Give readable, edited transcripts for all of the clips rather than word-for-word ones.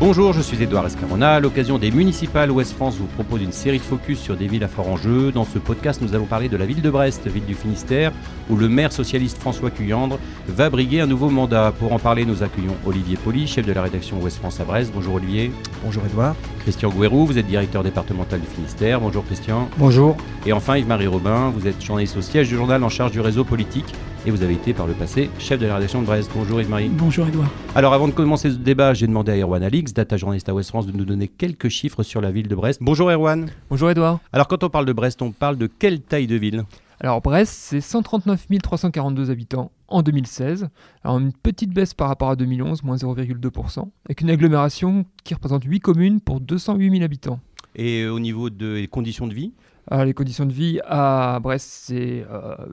Bonjour, je suis Édouard Escarmona. À l'occasion des municipales, Ouest France vous propose une série de focus sur des villes à fort enjeu. Dans ce podcast, nous allons parler de la ville de Brest, ville du Finistère, où le maire socialiste François Cuillandre va briguer un nouveau mandat. Pour en parler, nous accueillons Olivier Pouli, chef de la rédaction Ouest France à Brest. Bonjour Olivier. Bonjour Édouard. Christian Gouérou, vous êtes directeur départemental du Finistère. Bonjour Christian. Bonjour. Et enfin Yves-Marie Robin, vous êtes journaliste au siège du journal en charge du réseau politique. Et vous avez été par le passé chef de la rédaction de Brest. Bonjour Yves-Marie. Bonjour Edouard. Alors avant de commencer ce débat, j'ai demandé à Erwan Alix, data journaliste à Ouest France, de nous donner quelques chiffres sur la ville de Brest. Bonjour Erwan. Bonjour Edouard. Alors quand on parle de Brest, on parle de quelle taille de ville ? Alors Brest, c'est 139 342 habitants en 2016. Alors une petite baisse par rapport à 2011, moins 0,2%, avec une agglomération qui représente 8 communes pour 208 000 habitants. Et au niveau des conditions de vie ? Alors, les conditions de vie à Brest, c'est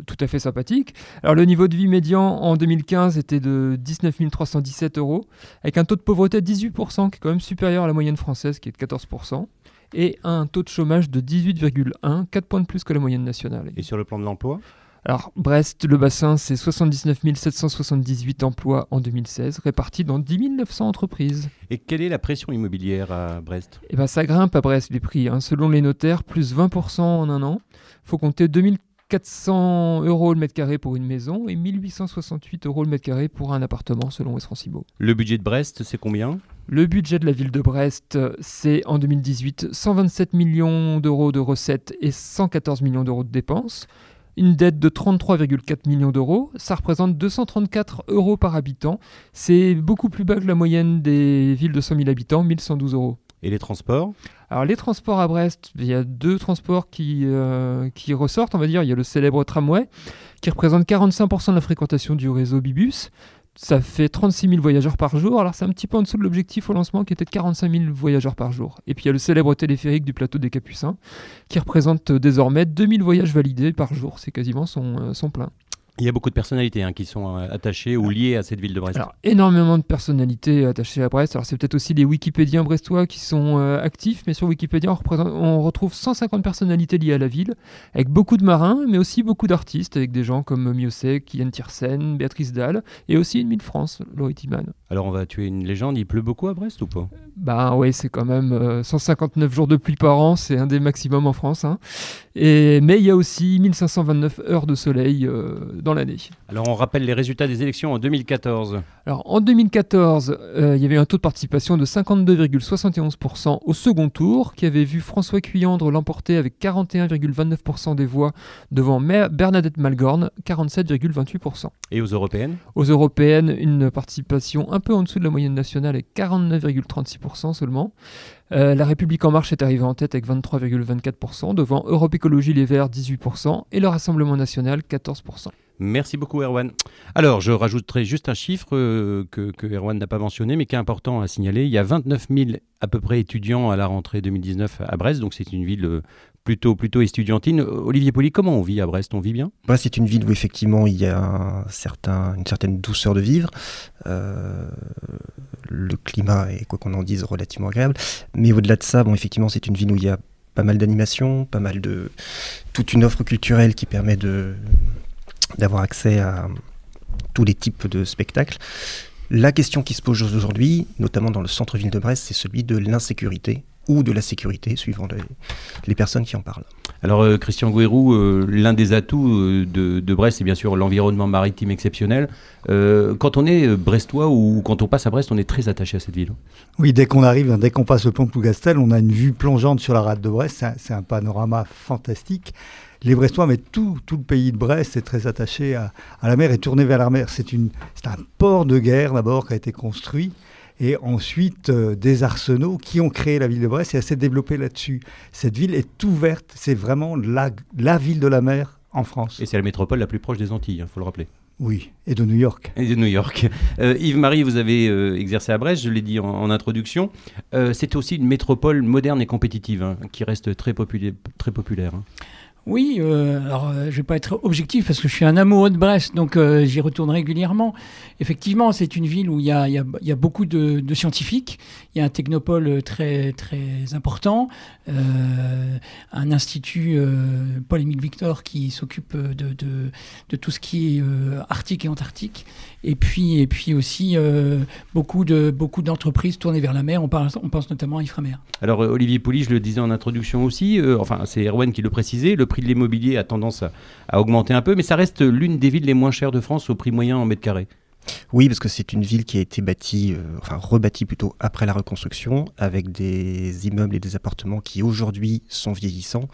tout à fait sympathique. Alors, le niveau de vie médian en 2015 était de 19 317 euros, avec un taux de pauvreté à 18%, qui est quand même supérieur à la moyenne française, qui est de 14%, et un taux de chômage de 18,1, 4 points de plus que la moyenne nationale. Et sur le plan de l'emploi ? Alors, Brest, le bassin, c'est 79 778 emplois en 2016, répartis dans 10 900 entreprises. Et quelle est la pression immobilière à Brest ? Eh bien, ça grimpe à Brest, les prix. Selon les notaires, plus 20% en un an. Il faut compter 2400 euros le mètre carré pour une maison et 1868 euros le mètre carré pour un appartement, selon Ouest France Immo. Le budget de Brest, c'est combien ? Le budget de la ville de Brest, c'est en 2018 127 millions d'euros de recettes et 114 millions d'euros de dépenses. Une dette de 33,4 millions d'euros, ça représente 234 euros par habitant. C'est beaucoup plus bas que la moyenne des villes de 100 000 habitants, 1112 euros. Et les transports ? Alors les transports à Brest, il y a deux transports qui ressortent, on va dire. Il y a le célèbre tramway, qui représente 45% de la fréquentation du réseau Bibus. Ça fait 36 000 voyageurs par jour. Alors c'est un petit peu en dessous de l'objectif au lancement qui était de 45 000 voyageurs par jour. Et puis il y a le célèbre téléphérique du plateau des Capucins qui représente désormais 2 000 voyages validés par jour. C'est quasiment son plein. Il y a beaucoup de personnalités qui sont attachées ou liées à cette ville de Brest. Alors énormément de personnalités attachées à Brest. Alors c'est peut-être aussi les Wikipédiens brestois qui sont actifs. Mais sur Wikipédia, on retrouve 150 personnalités liées à la ville, avec beaucoup de marins, mais aussi beaucoup d'artistes, avec des gens comme Miossec, Kylian Tiersen, Béatrice Dalle, et aussi une ville France, Laurie Timan. Alors on va tuer une légende, il pleut beaucoup à Brest ou pas ? Bah oui, c'est quand même 159 jours de pluie par an, c'est un des maximums en France. Mais il y a aussi 1529 heures de soleil dans l'année. Alors on rappelle les résultats des élections en 2014. Alors en 2014, il y avait un taux de participation de 52,71% au second tour, qui avait vu François Cuillandre l'emporter avec 41,29% des voix devant Bernadette Malgorn, 47,28%. Et aux européennes ? Aux européennes, une participation un peu en dessous de la moyenne nationale avec 49,36% seulement. La République En Marche est arrivée en tête avec 23,24%, devant Europe Écologie Les Verts 18% et le Rassemblement National 14%. Merci beaucoup Erwan. Alors je rajouterai juste un chiffre que Erwan n'a pas mentionné mais qui est important à signaler. Il y a 29 000 à peu près étudiants à la rentrée 2019 à Brest, donc c'est une ville plutôt estudiantine. Olivier Pouli, comment on vit à Brest ? On vit bien ? Brest est une ville où effectivement il y a une certaine douceur de vivre. Le climat est, quoi qu'on en dise, relativement agréable. Mais au-delà de ça, effectivement c'est une ville où il y a pas mal d'animation, pas mal de... toute une offre culturelle qui permet d'avoir accès à tous les types de spectacles. La question qui se pose aujourd'hui, notamment dans le centre-ville de Brest, c'est celui de l'insécurité ou de la sécurité, suivant les personnes qui en parlent. Alors Christian Gouérou, l'un des atouts de Brest, c'est bien sûr l'environnement maritime exceptionnel. Quand on est brestois ou quand on passe à Brest, on est très attaché à cette ville. Oui, dès qu'on arrive, dès qu'on passe le pont de Plougastel, on a une vue plongeante sur la rade de Brest. C'est un panorama fantastique. Les Brestois, mais tout le pays de Brest est très attaché à la mer et tourné vers la mer. C'est un port de guerre d'abord qui a été construit. Et ensuite, des arsenaux qui ont créé la ville de Brest et elle s'est développée là-dessus. Cette ville est ouverte. C'est vraiment la ville de la mer en France. Et c'est la métropole la plus proche des Antilles, il faut le rappeler. Oui, et de New York. Yves-Marie, vous avez exercé à Brest, je l'ai dit en introduction. C'est aussi une métropole moderne et compétitive qui reste très populaire. Oui, alors je ne vais pas être objectif parce que je suis un amoureux de Brest, donc j'y retourne régulièrement. Effectivement, c'est une ville où il y a beaucoup de scientifiques, il y a un technopôle très, très important, un institut Paul-Émile Victor qui s'occupe de tout ce qui est arctique et antarctique, et puis aussi beaucoup d'entreprises tournées vers la mer, on pense notamment à Ifremer. Alors Olivier Pouli, je le disais en introduction aussi, enfin c'est Erwan qui le précisait, le prix de l'immobilier a tendance à augmenter un peu, mais ça reste l'une des villes les moins chères de France au prix moyen en mètre carré. Oui, parce que c'est une ville qui a été bâtie, rebâtie plutôt après la reconstruction, avec des immeubles et des appartements qui aujourd'hui sont vieillissants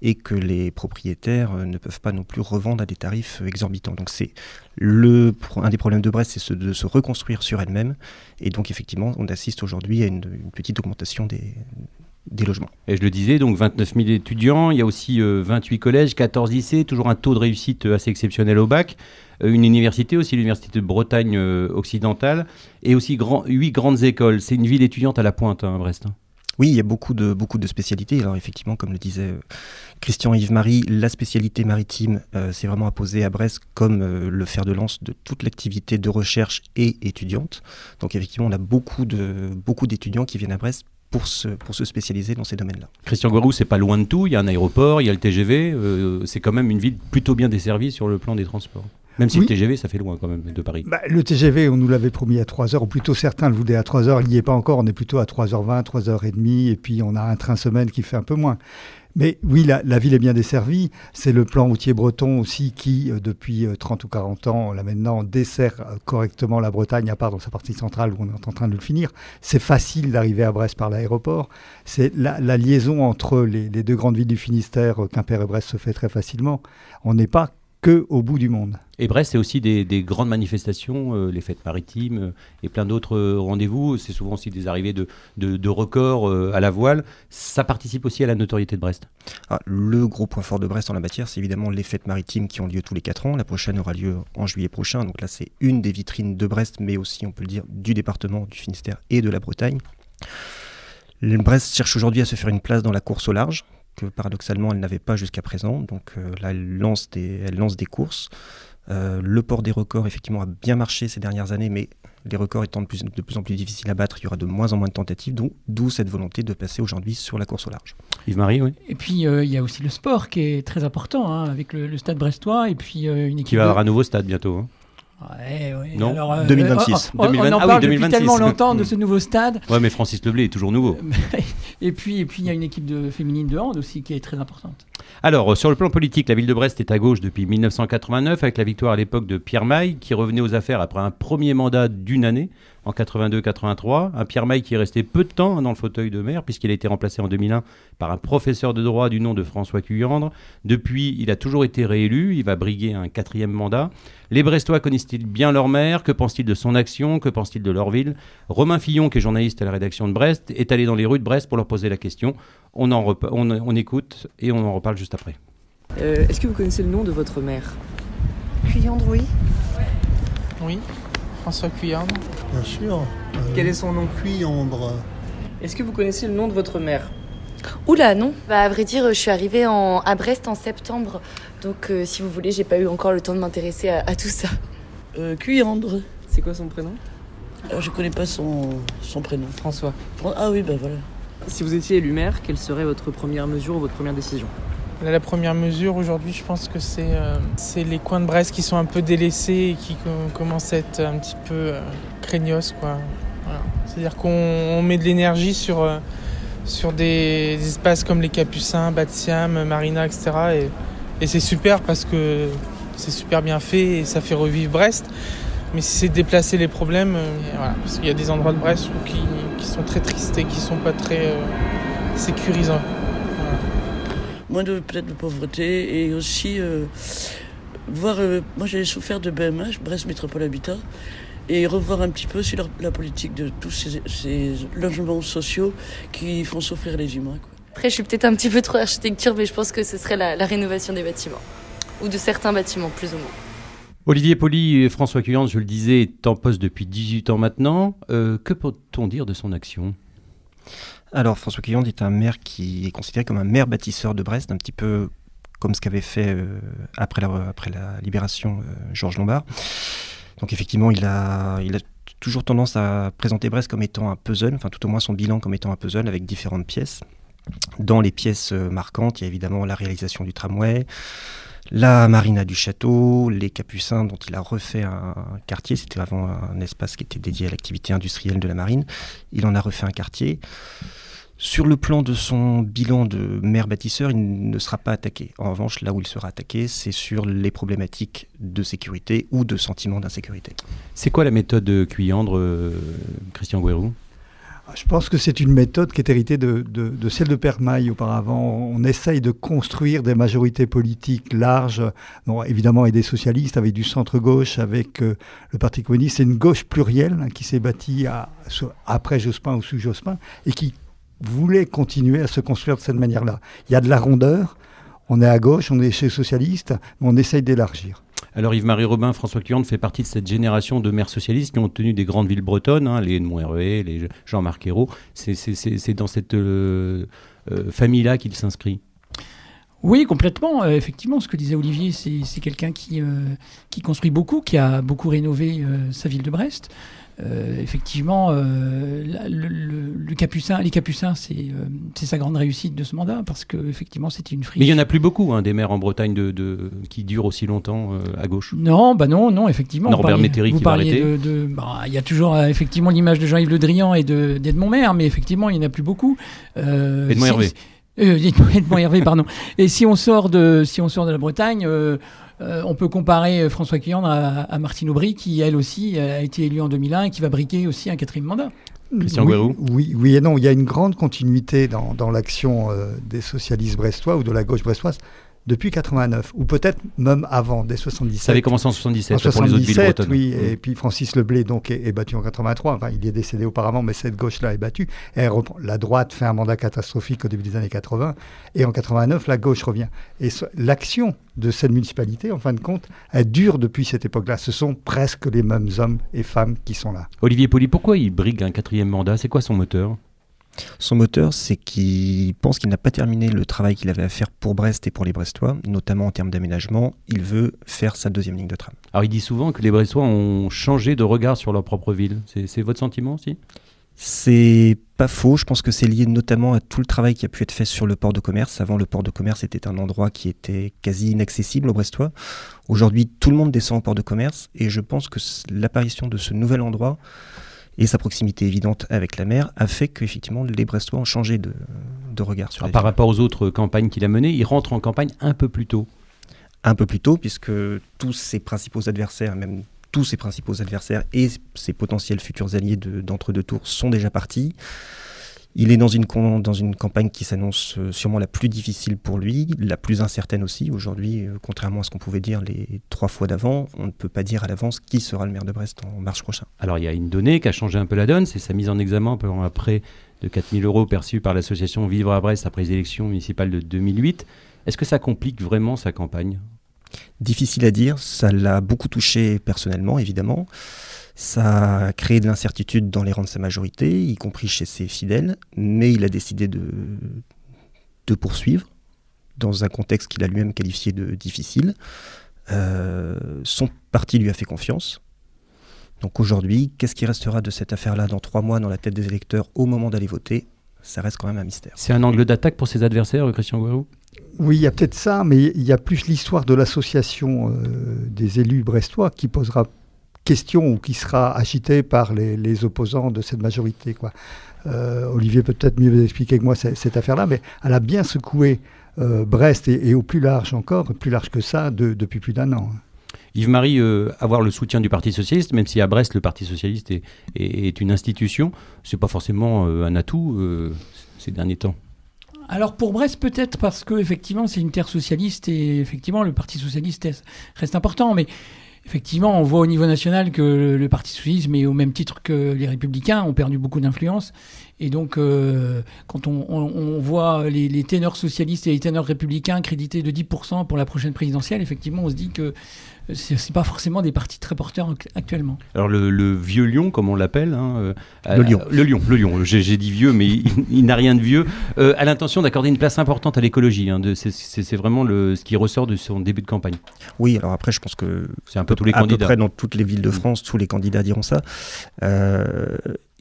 et que les propriétaires ne peuvent pas non plus revendre à des tarifs exorbitants. Donc c'est un des problèmes de Brest, c'est de se reconstruire sur elle-même. Et donc effectivement, on assiste aujourd'hui à une petite augmentation des logements. Et je le disais, donc 29 000 étudiants, il y a aussi 28 collèges, 14 lycées, toujours un taux de réussite assez exceptionnel au bac, une université aussi, l'université de Bretagne occidentale, et aussi 8 grandes écoles. C'est une ville étudiante à la pointe, hein, Brest. Oui, il y a beaucoup de spécialités. Alors effectivement, comme le disait Christian et Yves-Marie, la spécialité maritime s'est vraiment imposée à Brest comme le fer de lance de toute l'activité de recherche et étudiante. Donc effectivement, on a beaucoup d'étudiants qui viennent à Brest pour se spécialiser dans ces domaines-là. Christian Gouérou, c'est pas loin de tout, il y a un aéroport, il y a le TGV, c'est quand même une ville plutôt bien desservie sur le plan des transports. Même si oui. Le TGV, ça fait loin quand même de Paris. Le TGV, on nous l'avait promis à 3h, ou plutôt certains le voulaient à 3h, il n'y est pas encore, on est plutôt à 3h20, 3h30, et puis on a un train semaine qui fait un peu moins. Mais oui, la ville est bien desservie. C'est le plan routier breton aussi qui, depuis 30 ou 40 ans, là maintenant, dessert correctement la Bretagne, à part dans sa partie centrale où on est en train de le finir. C'est facile d'arriver à Brest par l'aéroport. C'est la liaison entre les deux grandes villes du Finistère, Quimper et Brest, se fait très facilement. On n'est pas qu'au bout du monde. Et Brest, c'est aussi des grandes manifestations, les fêtes maritimes et plein d'autres rendez-vous. C'est souvent aussi des arrivées de records à la voile. Ça participe aussi à la notoriété de Brest. Le gros point fort de Brest en la matière, c'est évidemment les fêtes maritimes qui ont lieu tous les 4 ans. La prochaine aura lieu en juillet prochain. Donc là, c'est une des vitrines de Brest, mais aussi, on peut le dire, du département, du Finistère et de la Bretagne. Brest cherche aujourd'hui à se faire une place dans la course au large, que paradoxalement, elle n'avait pas jusqu'à présent. Donc là, elle lance des courses. Le port des records, effectivement, a bien marché ces dernières années, mais les records étant de plus en plus difficiles à battre, il y aura de moins en moins de tentatives, d'où cette volonté de passer aujourd'hui sur la course au large. Yves-Marie, oui. Et puis, il y a aussi le sport qui est très important, hein, avec le stade brestois, et puis une équipe... Qui va avoir un nouveau stade bientôt, hein. Ouais. Non, alors, 2026. On en parle depuis tellement longtemps de ce nouveau stade. Oui, mais Francis Leblay est toujours nouveau. Et puis, il y a une équipe féminine de hand aussi qui est très importante. Alors, sur le plan politique, la ville de Brest est à gauche depuis 1989, avec la victoire à l'époque de Pierre Maille, qui revenait aux affaires après un premier mandat d'une année, en 82-83. Un Pierre Maille qui est resté peu de temps dans le fauteuil de maire, puisqu'il a été remplacé en 2001 par un professeur de droit du nom de François Cuillandre. Depuis, il a toujours été réélu. Il va briguer un 4e mandat. Les Brestois connaissent-ils bien leur maire ? Que pensent-ils de son action ? Que pensent-ils de leur ville ? Romain Fillon, qui est journaliste à la rédaction de Brest, est allé dans les rues de Brest pour leur poser la question. On écoute et on en reparle juste après. Est-ce que vous connaissez le nom de votre maire ? Cuillandre, oui. Oui, François Cuillandre. Bien sûr. Quel est son nom ? Cuillandre. Est-ce que vous connaissez le nom de votre maire ? Oula, non. À vrai dire, je suis arrivée à Brest en septembre. Donc, si vous voulez, j'ai pas eu encore le temps de m'intéresser à tout ça. Cuillandre. C'est quoi son prénom ? Je connais pas son prénom. François. Ah oui, voilà. Si vous étiez élu maire, quelle serait votre première mesure ou votre première décision ? La première mesure aujourd'hui, je pense que c'est les coins de Brest qui sont un peu délaissés et qui commencent à être un petit peu craignos, quoi. Voilà. C'est-à-dire qu'on met de l'énergie sur des espaces comme les Capucins, Batiam, Marina, etc. Et c'est super parce que c'est super bien fait et ça fait revivre Brest. Mais si c'est déplacer les problèmes, voilà. Parce qu'il y a des endroits de Brest qui sont très tristes et qui sont pas très sécurisants. Voilà. Moins peut-être de pauvreté et aussi voir... moi, j'avais souffert de BMH, Brest Métropole Habitat, et revoir un petit peu sur la politique de tous ces logements sociaux qui font souffrir les humains, quoi. Après, je suis peut-être un petit peu trop architecture, mais je pense que ce serait la rénovation des bâtiments, ou de certains bâtiments, plus ou moins. Olivier Pouli et François Cuillandre, je le disais, est en poste depuis 18 ans maintenant. Que peut-on dire de son action ? Alors, François Cuillandre est un maire qui est considéré comme un maire bâtisseur de Brest, un petit peu comme ce qu'avait fait après la libération Georges Lombard. Donc effectivement, il a toujours tendance à présenter Brest comme étant un puzzle, enfin tout au moins son bilan comme étant un puzzle avec différentes pièces. Dans les pièces marquantes, il y a évidemment la réalisation du tramway, la marina du château, les Capucins dont il a refait un quartier, c'était avant un espace qui était dédié à l'activité industrielle de la marine, il en a refait un quartier. Sur le plan de son bilan de maire bâtisseur, il ne sera pas attaqué. En revanche, là où il sera attaqué, c'est sur les problématiques de sécurité ou de sentiment d'insécurité. C'est quoi la méthode de Cuillandre, Christian Gouérou ? Je pense que c'est une méthode qui est héritée de celle de Pierre Maille auparavant. On essaye de construire des majorités politiques larges, non, évidemment avec des socialistes, avec du centre-gauche, avec le Parti communiste. C'est une gauche plurielle qui s'est bâtie après Jospin ou sous Jospin et qui voulait continuer à se construire de cette manière-là. Il y a de la rondeur, on est à gauche, on est chez les socialistes, mais on essaye d'élargir. Alors Yves-Marie Robin, François Cuillandre fait partie de cette génération de maires socialistes qui ont tenu des grandes villes bretonnes, hein, les Edmond Hervé, les Jean-Marc Ayrault. C'est dans cette famille-là qu'il s'inscrit. Oui, complètement. Effectivement, ce que disait Olivier, c'est quelqu'un qui construit beaucoup, qui a beaucoup rénové sa ville de Brest. Effectivement, le Capucin, les Capucins, c'est sa grande réussite de ce mandat parce que effectivement, c'était une friche. Mais il y en a plus beaucoup des maires en Bretagne qui durent aussi longtemps à gauche. Non, effectivement. Norbert Métairie qui va arrêter. Il y a toujours effectivement l'image de Jean-Yves Le Drian et d'Edmond Maire, mais effectivement, il n'y en a plus beaucoup. Edmond Hervé. Edmond Hervé, pardon. Et si on sort de la Bretagne. On peut comparer François Cuillandre à Martine Aubry, qui elle aussi a été élue en 2001 et qui va briquer aussi un quatrième mandat. Christian Gouérou. Oui et non, il y a une grande continuité dans l'action des socialistes brestois ou de la gauche brestoise depuis 89, ou peut-être même avant, dès 77. Ça avait commencé en 77, pour les autres villes bretonnes. Oui, et puis Francis Leblay donc, est battu en 83. Enfin, il est décédé auparavant, mais cette gauche-là est battue. Et la droite fait un mandat catastrophique au début des années 80, et en 89, la gauche revient. Et l'action de cette municipalité, en fin de compte, elle dure depuis cette époque-là. Ce sont presque les mêmes hommes et femmes qui sont là. Olivier Pouli, pourquoi il brigue un quatrième mandat ? C'est quoi son moteur ? Son moteur, c'est qu'il pense qu'il n'a pas terminé le travail qu'il avait à faire pour Brest et pour les Brestois, notamment en termes d'aménagement. Il veut faire sa deuxième ligne de tram. Alors il dit souvent que les Brestois ont changé de regard sur leur propre ville. C'est votre sentiment aussi ? C'est pas faux. Je pense que c'est lié notamment à tout le travail qui a pu être fait sur le port de commerce. Avant, le port de commerce était un endroit qui était quasi inaccessible aux Brestois. Aujourd'hui, tout le monde descend au port de commerce et je pense que l'apparition de ce nouvel endroit et sa proximité évidente avec la mer a fait qu'effectivement les Brestois ont changé de regard sur la ville. Par rapport aux autres campagnes qu'il a menées, il rentre en campagne un peu plus tôt. Un peu plus tôt, puisque tous ses principaux adversaires et ses potentiels futurs alliés d'entre-deux tours sont déjà partis. Il est dans une campagne qui s'annonce sûrement la plus difficile pour lui, la plus incertaine aussi. Aujourd'hui, contrairement à ce qu'on pouvait dire les trois fois d'avant, on ne peut pas dire à l'avance qui sera le maire de Brest en mars prochain. Alors il y a une donnée qui a changé un peu la donne, c'est sa mise en examen pour un prêt de 4 000 € perçu par l'association Vivre à Brest après les élections municipales de 2008. Est-ce que ça complique vraiment sa campagne ? Difficile à dire, ça l'a beaucoup touché personnellement évidemment. Ça a créé de l'incertitude dans les rangs de sa majorité, y compris chez ses fidèles, mais il a décidé de poursuivre dans un contexte qu'il a lui-même qualifié de difficile. Son parti lui a fait confiance. Donc aujourd'hui, qu'est-ce qui restera de cette affaire-là dans 3 mois dans la tête des électeurs au moment d'aller voter ? Ça reste quand même un mystère. C'est un angle d'attaque pour ses adversaires, Christian Gouérou ? Oui, il y a peut-être ça, mais il y a plus l'histoire de l'association des élus brestois qui posera question ou qui sera agitée par les opposants de cette majorité, quoi. Olivier peut peut-être mieux vous expliquer que moi cette affaire-là, mais elle a bien secoué Brest et au plus large encore, plus large que ça, depuis plus d'un an. Yves-Marie, avoir le soutien du Parti Socialiste, même si à Brest le Parti Socialiste est une institution, c'est pas forcément un atout ces derniers temps. Alors pour Brest peut-être parce que effectivement c'est une terre socialiste et effectivement le Parti Socialiste reste important, mais effectivement, on voit au niveau national que le Parti Socialiste, mais au même titre que les Républicains, ont perdu beaucoup d'influence. Et donc, quand on voit les ténors socialistes et les ténors républicains crédités de 10% pour la prochaine présidentielle, effectivement, on se dit que c'est pas forcément des partis très porteurs actuellement. Alors, le vieux lion, comme on l'appelle... Hein, le lion. J'ai dit vieux, mais il n'a rien de vieux. A l'intention d'accorder une place importante à l'écologie. Hein, c'est vraiment ce qui ressort de son début de campagne. Oui, alors après, je pense que... C'est un peu tous les candidats. À peu près dans toutes les villes de France, tous les candidats diront ça.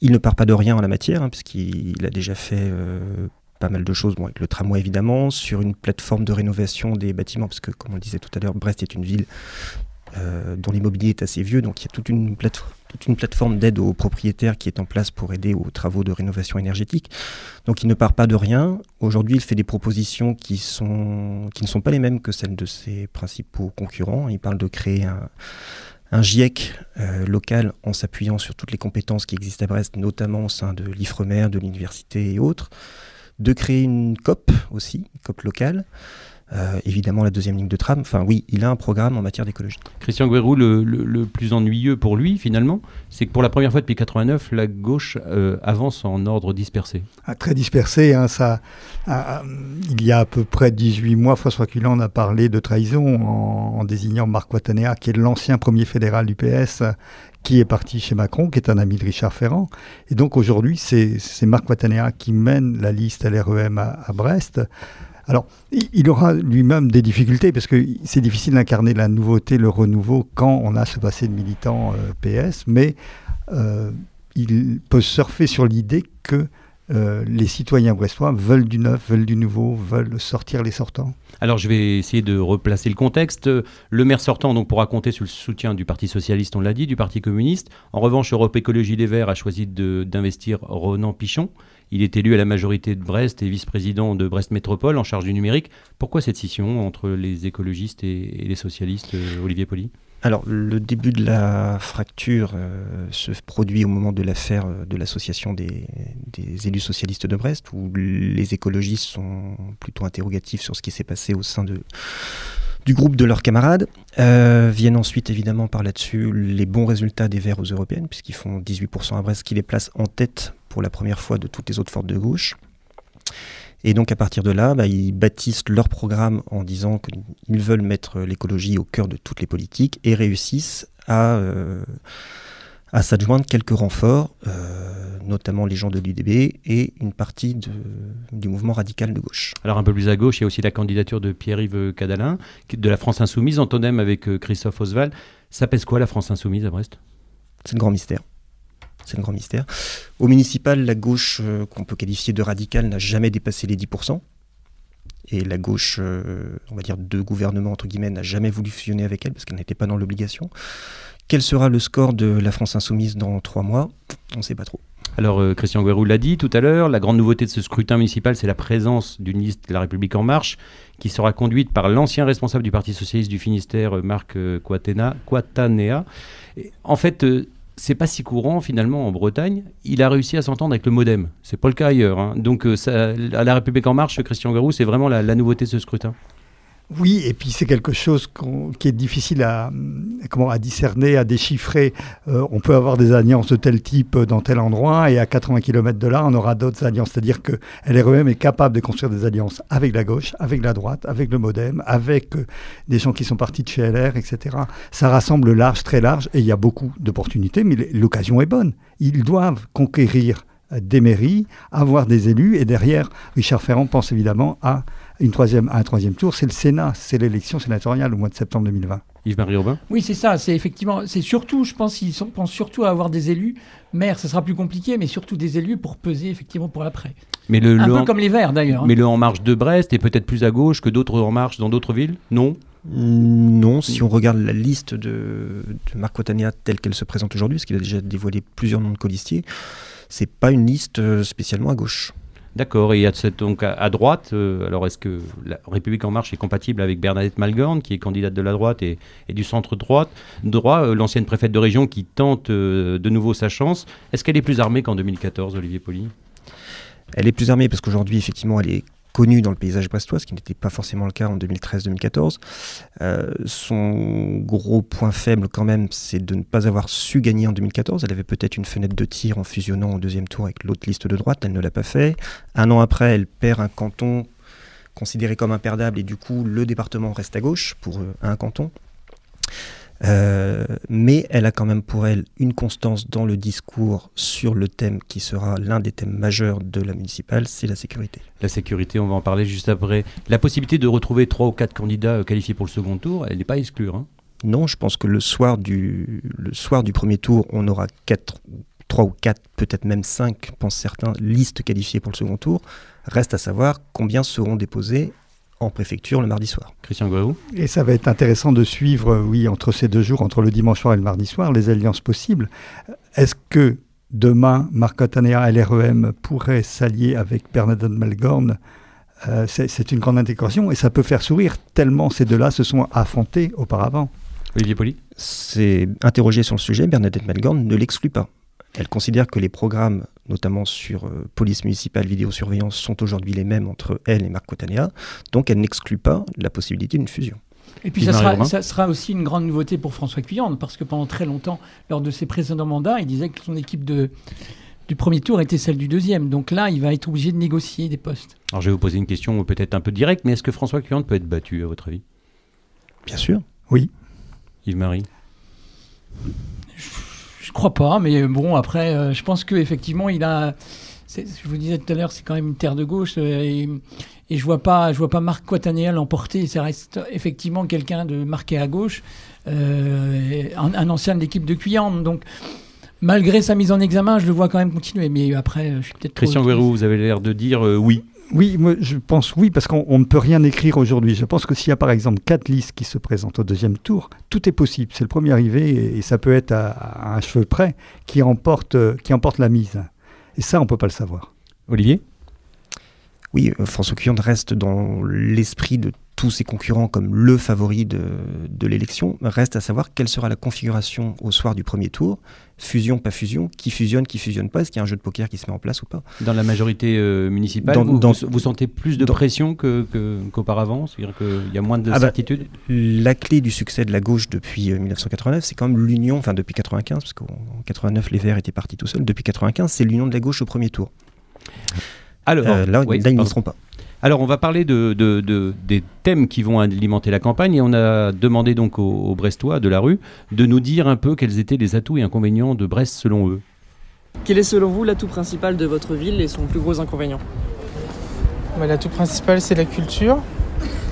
Il ne part pas de rien en la matière, hein, puisqu'il a déjà fait pas mal de choses, bon, avec le tramway évidemment, sur une plateforme de rénovation des bâtiments, parce que comme on le disait tout à l'heure, Brest est une ville dont l'immobilier est assez vieux, donc il y a toute une plateforme d'aide aux propriétaires qui est en place pour aider aux travaux de rénovation énergétique. Donc il ne part pas de rien. Aujourd'hui, il fait des propositions qui ne sont pas les mêmes que celles de ses principaux concurrents. Il parle de créer un GIEC local en s'appuyant sur toutes les compétences qui existent à Brest, notamment au sein de l'Ifremer, de l'université et autres, de créer une COP aussi, une COP locale, évidemment la deuxième ligne de tram. Enfin oui, il a un programme en matière d'écologie. Christian Gouérou, le plus ennuyeux pour lui finalement, c'est que pour la première fois depuis 89, la gauche avance en ordre dispersé. Ah, très dispersé, hein, ça. Il y a à peu près 18 mois, François Cuillandre a parlé de trahison en désignant Marc Coatanéa, qui est l'ancien premier fédéral du PS, qui est parti chez Macron, qui est un ami de Richard Ferrand. Et donc aujourd'hui, c'est Marc Coatanéa qui mène la liste à l'REM à Brest. Alors, il aura lui-même des difficultés, parce que c'est difficile d'incarner la nouveauté, le renouveau, quand on a ce passé de militant PS, mais il peut surfer sur l'idée que les citoyens brestois veulent du neuf, veulent du nouveau, veulent sortir les sortants. Alors je vais essayer de replacer le contexte. Le maire sortant donc pourra compter sur le soutien du Parti Socialiste, on l'a dit, du Parti Communiste. En revanche, Europe Écologie Les Verts a choisi d'investir Ronan Pichon. Il est élu à la majorité de Brest et vice-président de Brest Métropole en charge du numérique. Pourquoi cette scission entre les écologistes et les socialistes, Olivier Pouli ? Alors, le début de la fracture se produit au moment de l'affaire de l'association des élus socialistes de Brest, où les écologistes sont plutôt interrogatifs sur ce qui s'est passé au sein du groupe de leurs camarades. Viennent ensuite, évidemment, par là-dessus, les bons résultats des Verts aux européennes, puisqu'ils font 18% à Brest, ce qui les place en tête pour la première fois de toutes les autres forces de gauche. Et donc à partir de là, ils bâtissent leur programme en disant qu'ils veulent mettre l'écologie au cœur de toutes les politiques et réussissent à s'adjoindre quelques renforts, notamment les gens de l'UDB et une partie du mouvement radical de gauche. Alors un peu plus à gauche, il y a aussi la candidature de Pierre-Yves Cadalin, de la France Insoumise, en tandem avec Christophe Oswald. Ça pèse quoi la France Insoumise à Brest ? C'est le grand mystère. C'est le grand mystère. Au municipal, la gauche qu'on peut qualifier de radicale n'a jamais dépassé les 10%. Et la gauche, on va dire de gouvernement, entre guillemets, n'a jamais voulu fusionner avec elle parce qu'elle n'était pas dans l'obligation. Quel sera le score de la France Insoumise dans 3 mois ? On ne sait pas trop. Alors, Christian Gouérou l'a dit tout à l'heure, la grande nouveauté de ce scrutin municipal, c'est la présence d'une liste de La République En Marche qui sera conduite par l'ancien responsable du Parti Socialiste du Finistère, Marc Coatanéa. En fait... c'est pas si courant finalement en Bretagne. Il a réussi à s'entendre avec le MoDem. C'est pas le cas ailleurs. Hein. Donc à La République En Marche, Christian Gouérou, c'est vraiment la nouveauté de ce scrutin. Oui, et puis c'est quelque chose qui est difficile à discerner, à déchiffrer. On peut avoir des alliances de tel type dans tel endroit et à 80 km de là, on aura d'autres alliances. C'est-à-dire que LREM est capable de construire des alliances avec la gauche, avec la droite, avec le MoDem, avec des gens qui sont partis de chez LR, etc. Ça rassemble large, très large, et il y a beaucoup d'opportunités, mais l'occasion est bonne. Ils doivent conquérir des mairies, avoir des élus, et derrière, Richard Ferrand pense évidemment à un troisième tour, c'est le Sénat, c'est l'élection sénatoriale au mois de septembre 2020. Yves-Marie Robin ? Oui, c'est ça, c'est effectivement, c'est surtout, je pense, ils pensent surtout à avoir des élus maires, ça sera plus compliqué, mais surtout des élus pour peser effectivement pour l'après. Mais peu comme les Verts d'ailleurs. Mais le En Marche de Brest est peut-être plus à gauche que d'autres En Marche dans d'autres villes ? Non, si on regarde la liste de Marc Coatanéa telle qu'elle se présente aujourd'hui, parce qu'il a déjà dévoilé plusieurs noms de colistiers, c'est pas une liste spécialement à gauche. D'accord, et il y a donc à droite, alors est-ce que la République En Marche est compatible avec Bernadette Malgorn, qui est candidate de la droite et du centre-droite, l'ancienne préfète de région qui tente de nouveau sa chance. Est-ce qu'elle est plus armée qu'en 2014, Olivier Pouli ? Elle est plus armée parce qu'aujourd'hui, effectivement, elle est connus dans le paysage brestois, ce qui n'était pas forcément le cas en 2013-2014. Son gros point faible quand même, c'est de ne pas avoir su gagner en 2014. Elle avait peut-être une fenêtre de tir en fusionnant au deuxième tour avec l'autre liste de droite, elle ne l'a pas fait. Un an après, elle perd un canton considéré comme imperdable et du coup le département reste à gauche pour un canton. Mais elle a quand même pour elle une constance dans le discours sur le thème qui sera l'un des thèmes majeurs de la municipale, c'est la sécurité. La sécurité, on va en parler juste après. La possibilité de retrouver 3 ou 4 candidats qualifiés pour le second tour, elle n'est pas à exclure, hein. Non, je pense que le soir du premier tour, on aura 3 ou 4, peut-être même 5, pensent certains, listes qualifiées pour le second tour. Reste à savoir combien seront déposées en préfecture le mardi soir. Christian Gouérou. Et ça va être intéressant de suivre, oui, entre ces deux jours, entre le dimanche soir et le mardi soir, les alliances possibles. Est-ce que demain, Marc Coatanéa, LREM, pourrait s'allier avec Bernadette Malgorn ? C'est une grande intégration et ça peut faire sourire tellement ces deux-là se sont affrontés auparavant. Olivier Pouli. C'est interrogé sur le sujet, Bernadette Malgorn ne l'exclut pas. Elle considère que les programmes, notamment sur police municipale, vidéosurveillance, sont aujourd'hui les mêmes entre elle et Marc Coatanéa. Donc elle n'exclut pas la possibilité d'une fusion. Et puis ça sera aussi une grande nouveauté pour François Cuillandre, parce que pendant très longtemps, lors de ses précédents mandats, il disait que son équipe du premier tour était celle du deuxième. Donc là, il va être obligé de négocier des postes. Alors je vais vous poser une question peut-être un peu directe, mais est-ce que François Cuillandre peut être battu à votre avis ? Bien sûr. Oui. Yves-Marie ? Je crois pas, mais bon, après, je pense qu'effectivement, je vous disais tout à l'heure, c'est quand même une terre de gauche, et je vois pas Marc Coatanéa l'emporter. Ça reste effectivement quelqu'un de marqué à gauche, un ancien de l'équipe de Cuillandre. Donc, malgré sa mise en examen, je le vois quand même continuer. Mais après, je suis peut-être Christian Gouérou, vous avez l'air de dire oui. Oui, moi, je pense oui, parce qu'on ne peut rien écrire aujourd'hui. Je pense que s'il y a par exemple 4 listes qui se présentent au deuxième tour, tout est possible. C'est le premier arrivé et ça peut être à un cheveu près qui emporte la mise. Et ça, on ne peut pas le savoir. Olivier ? Oui, François Cuillandre reste dans l'esprit de tous ses concurrents comme le favori de l'élection. Reste à savoir quelle sera la configuration au soir du premier tour. Fusion, pas fusion, qui fusionne pas, est-ce qu'il y a un jeu de poker qui se met en place ou pas ? Dans la majorité municipale, vous sentez plus de pression qu'auparavant ? C'est-à-dire qu'il y a moins de certitude ? La clé du succès de la gauche depuis 1989, c'est quand même l'union, enfin depuis 1995, parce qu'en 1989 les Verts étaient partis tout seuls, depuis 1995 c'est l'union de la gauche au premier tour. Alors, là ils ne seront pas. Alors, on va parler des thèmes qui vont alimenter la campagne et on a demandé donc aux Brestois de la rue de nous dire un peu quels étaient les atouts et inconvénients de Brest selon eux. Quel est selon vous l'atout principal de votre ville et son plus gros inconvénient ? L'atout principal, c'est la culture,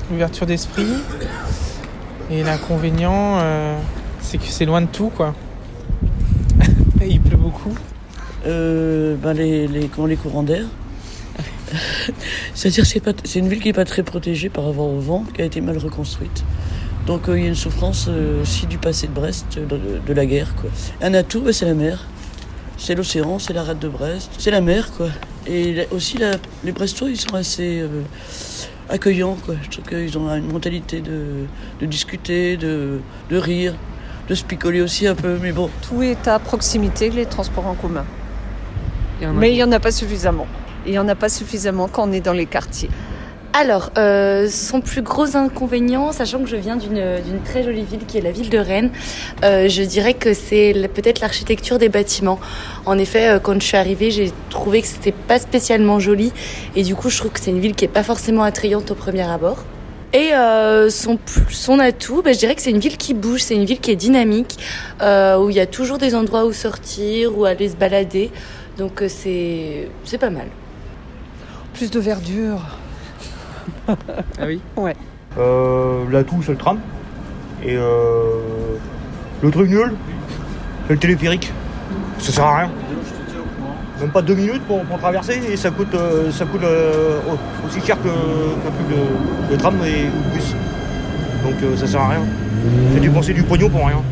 l'ouverture d'esprit. Et l'inconvénient, c'est que c'est loin de tout, quoi. Il pleut beaucoup. Les courants d'air. C'est-à-dire c'est une ville qui n'est pas très protégée par rapport au vent, qui a été mal reconstruite. Donc il y a une souffrance aussi du passé de Brest, de la guerre, quoi. Un atout, c'est la mer, c'est l'océan, c'est la rade de Brest, c'est la mer, quoi. Et les Brestois, ils sont assez accueillants, quoi. Je trouve qu'ils ont une mentalité de discuter, de rire, de se picoler aussi un peu, mais bon. Tout est à proximité, les transports en commun. Mais il n'y en a pas suffisamment. Il n'y en a pas suffisamment quand on est dans les quartiers. Alors, son plus gros inconvénient, sachant que je viens d'une très jolie ville qui est la ville de Rennes, je dirais que c'est peut-être l'architecture des bâtiments. En effet, quand je suis arrivée, j'ai trouvé que c'était pas spécialement joli. Et du coup, je trouve que c'est une ville qui est pas forcément attrayante au premier abord. Et son atout, je dirais que c'est une ville qui bouge, c'est une ville qui est dynamique, où il y a toujours des endroits où sortir, où aller se balader. Donc c'est pas mal. Plus de verdure. Ah oui ? Ouais. L'atout, c'est le tram. Et le truc nul, c'est le téléphérique. Ça sert à rien. Même pas 2 minutes pour traverser et ça coûte aussi cher que le tram et le bus. Donc ça sert à rien. C'est dépenser du pognon pour rien.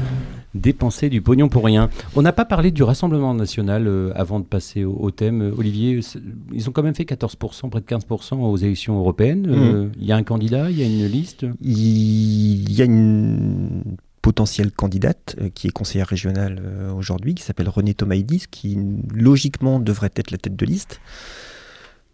Dépenser du pognon pour rien. On n'a pas parlé du Rassemblement National avant de passer au thème. Olivier, ils ont quand même fait 14%, près de 15% aux élections européennes. Il y a un candidat, il y a une liste ? Il y a une potentielle candidate qui est conseillère régionale aujourd'hui, qui s'appelle Renée Tomahidis, qui logiquement devrait être la tête de liste.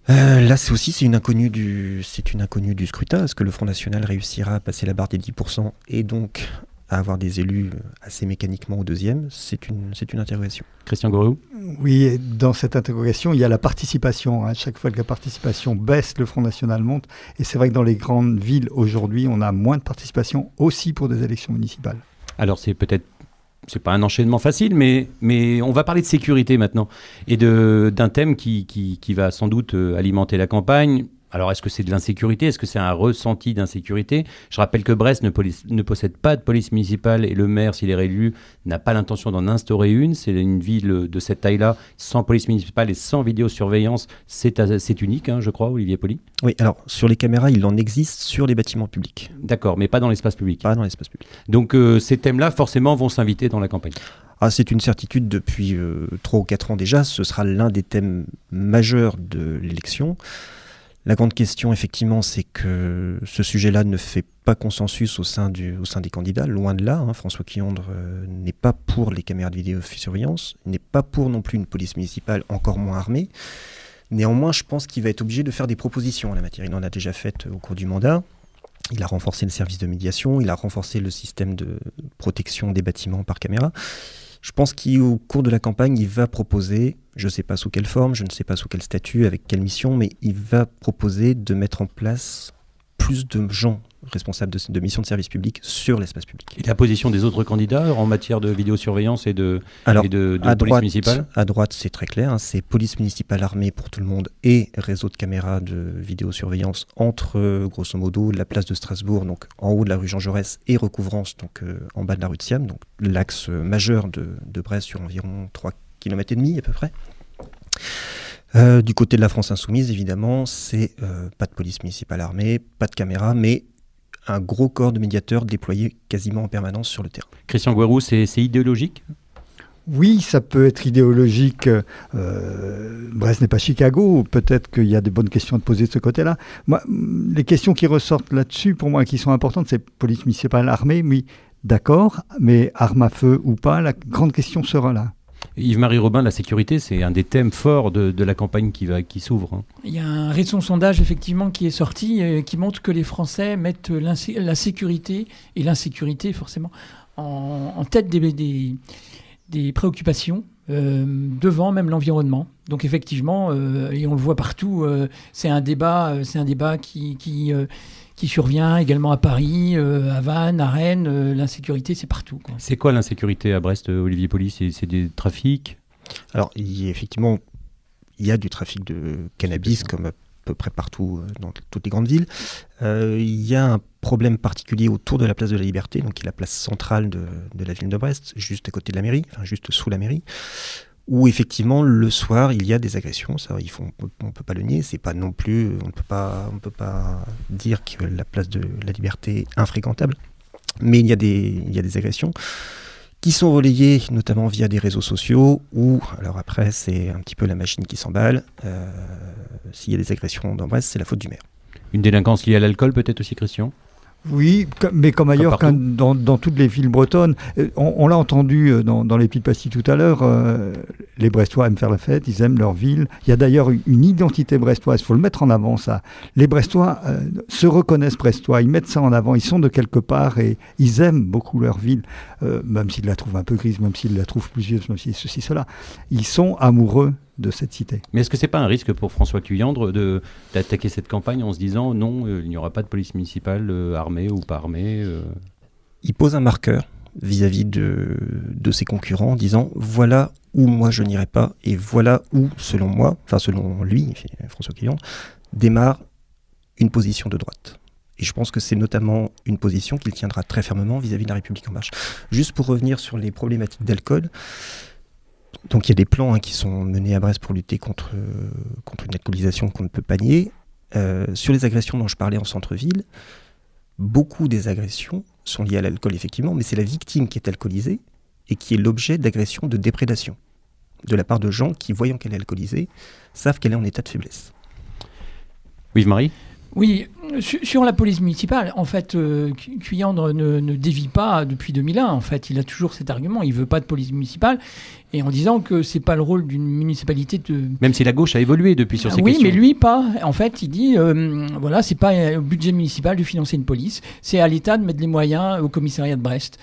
Là, c'est aussi c'est une inconnue du scrutin. Est-ce que le Front National réussira à passer la barre des 10% et donc à avoir des élus assez mécaniquement au deuxième ? C'est une interrogation. Christian Gouérou ? Oui, dans cette interrogation, il y a la participation. Chaque fois que la participation baisse, le Front National monte. Et c'est vrai que dans les grandes villes, aujourd'hui, on a moins de participation aussi pour des élections municipales. Alors, c'est pas un enchaînement facile, mais on va parler de sécurité maintenant et d'un thème qui va sans doute alimenter la campagne. Alors, est-ce que c'est de l'insécurité ? Est-ce que c'est un ressenti d'insécurité ? Je rappelle que Brest ne possède pas de police municipale et le maire, s'il est réélu, n'a pas l'intention d'en instaurer une. C'est une ville de cette taille-là, sans police municipale et sans vidéosurveillance. C'est unique, je crois, Olivier Pouli. Oui, alors, sur les caméras, il en existe sur les bâtiments publics. D'accord, mais pas dans l'espace public. Pas dans l'espace public. Donc, ces thèmes-là, forcément, vont s'inviter dans la campagne. Ah, c'est une certitude depuis 3 ou 4 ans déjà. Ce sera l'un des thèmes majeurs de l'élection. La grande question, effectivement, c'est que ce sujet-là ne fait pas consensus au sein des candidats, loin de là. François Cuillandre n'est pas pour les caméras de vidéosurveillance, n'est pas pour non plus une police municipale, encore moins armée. Néanmoins, je pense qu'il va être obligé de faire des propositions en la matière. Il en a déjà fait au cours du mandat. Il a renforcé le service de médiation, il a renforcé le système de protection des bâtiments par caméra. Je pense qu'au cours de la campagne, il va proposer, je ne sais pas sous quelle forme, je ne sais pas sous quel statut, avec quelle mission, mais il va proposer de mettre en place plus de gens responsables de missions de service public sur l'espace public. Et la position des autres candidats en matière de vidéosurveillance et de police municipale ? À droite, c'est très clair, c'est police municipale armée pour tout le monde et réseau de caméras de vidéosurveillance entre, grosso modo, la place de Strasbourg, donc en haut de la rue Jean Jaurès, et Recouvrance, donc en bas de la rue de Siam, donc l'axe majeur de Brest sur environ 3 km et demi à peu près. Du côté de la France insoumise, évidemment, c'est pas de police municipale armée, pas de caméra, mais un gros corps de médiateurs déployé quasiment en permanence sur le terrain. Christian Gouérou, c'est idéologique ? Oui, ça peut être idéologique. Brest n'est pas Chicago. Peut-être qu'il y a des bonnes questions à te poser de ce côté-là. Moi, les questions qui ressortent là-dessus, pour moi, qui sont importantes, c'est police municipale armée, oui, d'accord, mais arme à feu ou pas, la grande question sera là. Yves-Marie Robin, la sécurité, c'est un des thèmes forts de la campagne qui s'ouvre. Il y a un récent sondage, effectivement, qui est sorti, qui montre que les Français mettent la sécurité, et l'insécurité, forcément, en tête des préoccupations, devant même l'environnement. Donc, effectivement, et on le voit partout, c'est un débat qui survient également à Paris, à Vannes, à Rennes. L'insécurité, c'est partout, quoi. C'est quoi l'insécurité à Brest, Olivier Pouli ? C'est des trafics ? Alors, effectivement, il y a du trafic de cannabis, comme à peu près partout dans toutes les grandes villes. Il y a un problème particulier autour de la place de la Liberté, donc qui est la place centrale de la ville de Brest, juste à côté de la mairie, enfin juste sous la mairie, où effectivement, le soir, il y a des agressions. Ça, on ne peut pas le nier. C'est pas non plus, on ne peut pas dire que la place de la Liberté est infréquentable. Mais il y a des agressions qui sont relayées, notamment via des réseaux sociaux, où, alors après, c'est un petit peu la machine qui s'emballe. S'il y a des agressions dans Brest, c'est la faute du maire. Une délinquance liée à l'alcool, peut-être aussi, Christian ? Oui, mais comme ailleurs, dans toutes les villes bretonnes, on l'a entendu dans les petites pastilles tout à l'heure, les Brestois aiment faire la fête, ils aiment leur ville. Il y a d'ailleurs une identité brestoise, il faut le mettre en avant, ça. Les Brestois se reconnaissent Brestois, ils mettent ça en avant, ils sont de quelque part et ils aiment beaucoup leur ville, même s'ils la trouvent un peu grise, même s'ils la trouvent plus vieille, même si ceci, cela. Ils sont amoureux de cette cité. Mais est-ce que c'est pas un risque pour François Cuillandre d'attaquer cette campagne en se disant non, il n'y aura pas de police municipale armée ou pas armée Il pose un marqueur vis-à-vis de ses concurrents en disant voilà où moi je n'irai pas et voilà où, selon moi, enfin selon lui, François Cuillandre, démarre une position de droite. Et je pense que c'est notamment une position qu'il tiendra très fermement vis-à-vis de La République En Marche. Juste pour revenir sur les problématiques d'alcool, donc il y a des plans qui sont menés à Brest pour lutter contre une alcoolisation qu'on ne peut pas nier. Sur les agressions dont je parlais en centre-ville, beaucoup des agressions sont liées à l'alcool effectivement, mais c'est la victime qui est alcoolisée et qui est l'objet d'agressions, de déprédations de la part de gens qui, voyant qu'elle est alcoolisée, savent qu'elle est en état de faiblesse. Yves-Marie ? Oui, sur la police municipale, en fait, Cuillandre ne dévie pas depuis 2001. En fait, il a toujours cet argument, il ne veut pas de police municipale, et en disant que ce n'est pas le rôle d'une municipalité de... Même si la gauche a évolué depuis sur ces questions. Oui, mais lui, pas. En fait, il dit, voilà, ce n'est pas au budget municipal de financer une police, c'est à l'État de mettre les moyens au commissariat de Brest.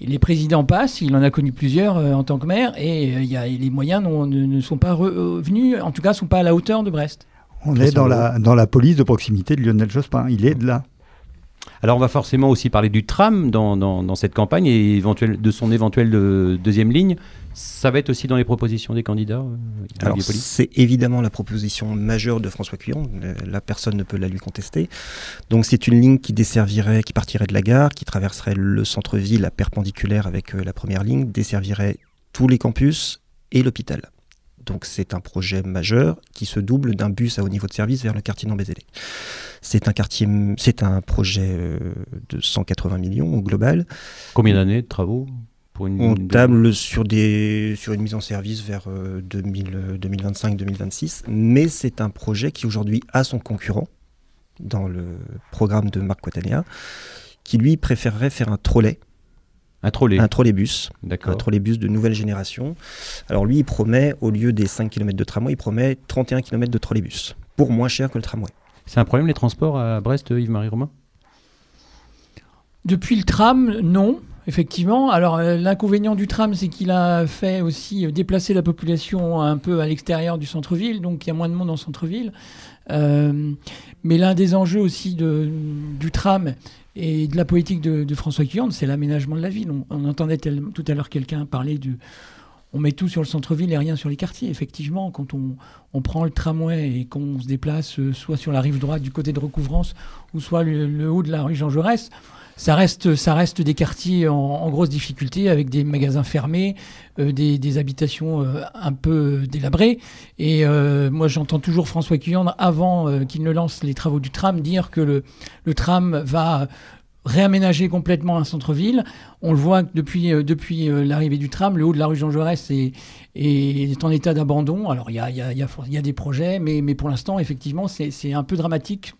Et les présidents passent, il en a connu plusieurs en tant que maire, et, et les moyens ne sont pas revenus, en tout cas, ne sont pas à la hauteur de Brest. On est dans la police de proximité de Lionel Jospin. Il est de là. Alors on va forcément aussi parler du tram dans cette campagne et de son éventuelle deuxième ligne. Ça va être aussi dans les propositions des candidats. Alors c'est évidemment la proposition majeure de François Cuillandre. Là, personne ne peut la lui contester. Donc c'est une ligne qui desservirait, qui partirait de la gare, qui traverserait le centre-ville à perpendiculaire avec la première ligne, desservirait tous les campus et l'hôpital. Donc c'est un projet majeur qui se double d'un bus à haut niveau de service vers le quartier Nambézélé. C'est un projet de 180 millions au global. Combien d'années de travaux pour On table sur une mise en service vers 2025-2026. Mais c'est un projet qui aujourd'hui a son concurrent dans le programme de Marc Coatanéa, qui lui préférerait faire un trolley. Un trolleybus. D'accord. Un trolleybus de nouvelle génération. Alors lui, il promet, au lieu des 5 km de tramway, il promet 31 km de trolleybus, pour moins cher que le tramway. C'est un problème, les transports à Brest, Yves-Marie Robin ? Depuis le tram, non, effectivement. Alors l'inconvénient du tram, c'est qu'il a fait aussi déplacer la population un peu à l'extérieur du centre-ville, donc il y a moins de monde en centre-ville. Mais l'un des enjeux aussi du tram et de la politique de François Cuillandre, c'est l'aménagement de la ville. On entendait tout à l'heure quelqu'un parler de... On met tout sur le centre-ville et rien sur les quartiers. Effectivement, quand on prend le tramway et qu'on se déplace soit sur la rive droite du côté de Recouvrance ou soit le haut de la rue Jean Jaurès, ça reste des quartiers en grosse difficulté avec des magasins fermés, des habitations un peu délabrées. Et moi, j'entends toujours François Cuillandre, avant qu'il ne lance les travaux du tram, dire que le tram va... réaménager complètement un centre-ville. On le voit depuis l'arrivée du tram, le haut de la rue Jean Jaurès est en état d'abandon. Alors, il y a des projets, mais pour l'instant, effectivement, c'est un peu dramatique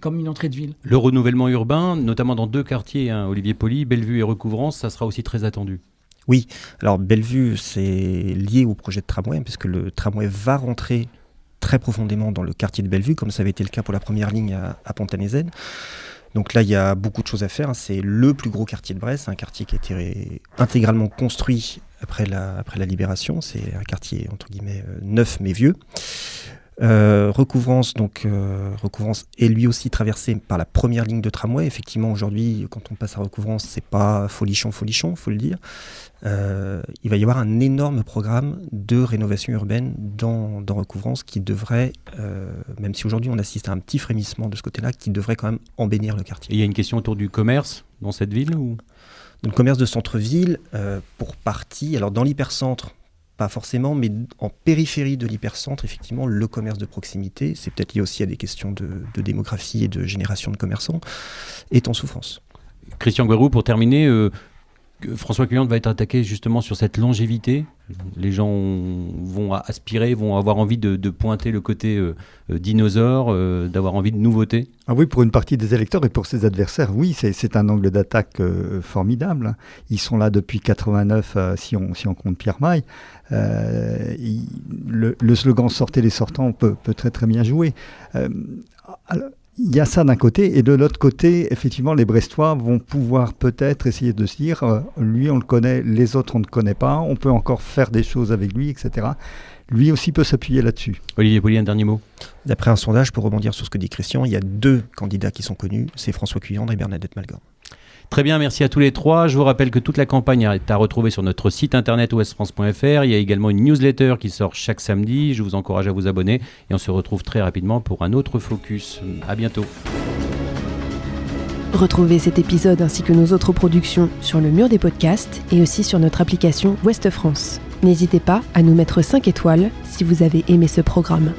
comme une entrée de ville. Le renouvellement urbain, notamment dans deux quartiers, Olivier Pouli, Bellevue et Recouvrance, ça sera aussi très attendu. Oui. Alors, Bellevue, c'est lié au projet de tramway, puisque le tramway va rentrer très profondément dans le quartier de Bellevue, comme ça avait été le cas pour la première ligne à Pont-à-Mézennes. Donc là, il y a beaucoup de choses à faire. C'est le plus gros quartier de Brest. C'est un quartier qui a été intégralement construit après la Libération. C'est un quartier, entre guillemets, neuf mais vieux. Recouvrance est lui aussi traversé par la première ligne de tramway. Effectivement, aujourd'hui, quand on passe à Recouvrance, c'est pas folichon, faut le dire. Il va y avoir un énorme programme de rénovation urbaine dans Recouvrance qui devrait, même si aujourd'hui on assiste à un petit frémissement de ce côté-là, qui devrait quand même embellir le quartier. Et il y a une question autour du commerce dans cette ville ou... Le commerce de centre-ville, pour partie, alors dans l'hypercentre, pas forcément, mais en périphérie de l'hypercentre, effectivement, le commerce de proximité, c'est peut-être lié aussi à des questions de démographie et de génération de commerçants, est en souffrance. Christian Gouérou, pour terminer, François Cuillandre va être attaqué justement sur cette longévité. Les gens vont aspirer, vont avoir envie de pointer le côté dinosaure, d'avoir envie de nouveauté. Ah oui, pour une partie des électeurs et pour ses adversaires, oui, c'est un angle d'attaque formidable. Ils sont là depuis 89, si on compte Pierre Maille. Le slogan « Sortez les sortants » peut très très bien jouer. Alors, il y a ça d'un côté, et de l'autre côté, effectivement, les Brestois vont pouvoir peut-être essayer de se dire lui, on le connaît, les autres, on ne connaît pas, on peut encore faire des choses avec lui, etc. Lui aussi peut s'appuyer là-dessus. Olivier Pouli, un dernier mot. D'après un sondage, pour rebondir sur ce que dit Christian, il y a deux candidats qui sont connus, c'est François Cuillandre et Bernadette Malgorn. Très bien, merci à tous les trois. Je vous rappelle que toute la campagne est à retrouver sur notre site internet ouestfrance.fr. Il y a également une newsletter qui sort chaque samedi. Je vous encourage à vous abonner et on se retrouve très rapidement pour un autre focus. À bientôt. Retrouvez cet épisode ainsi que nos autres productions sur le mur des podcasts et aussi sur notre application Ouest France. N'hésitez pas à nous mettre 5 étoiles si vous avez aimé ce programme.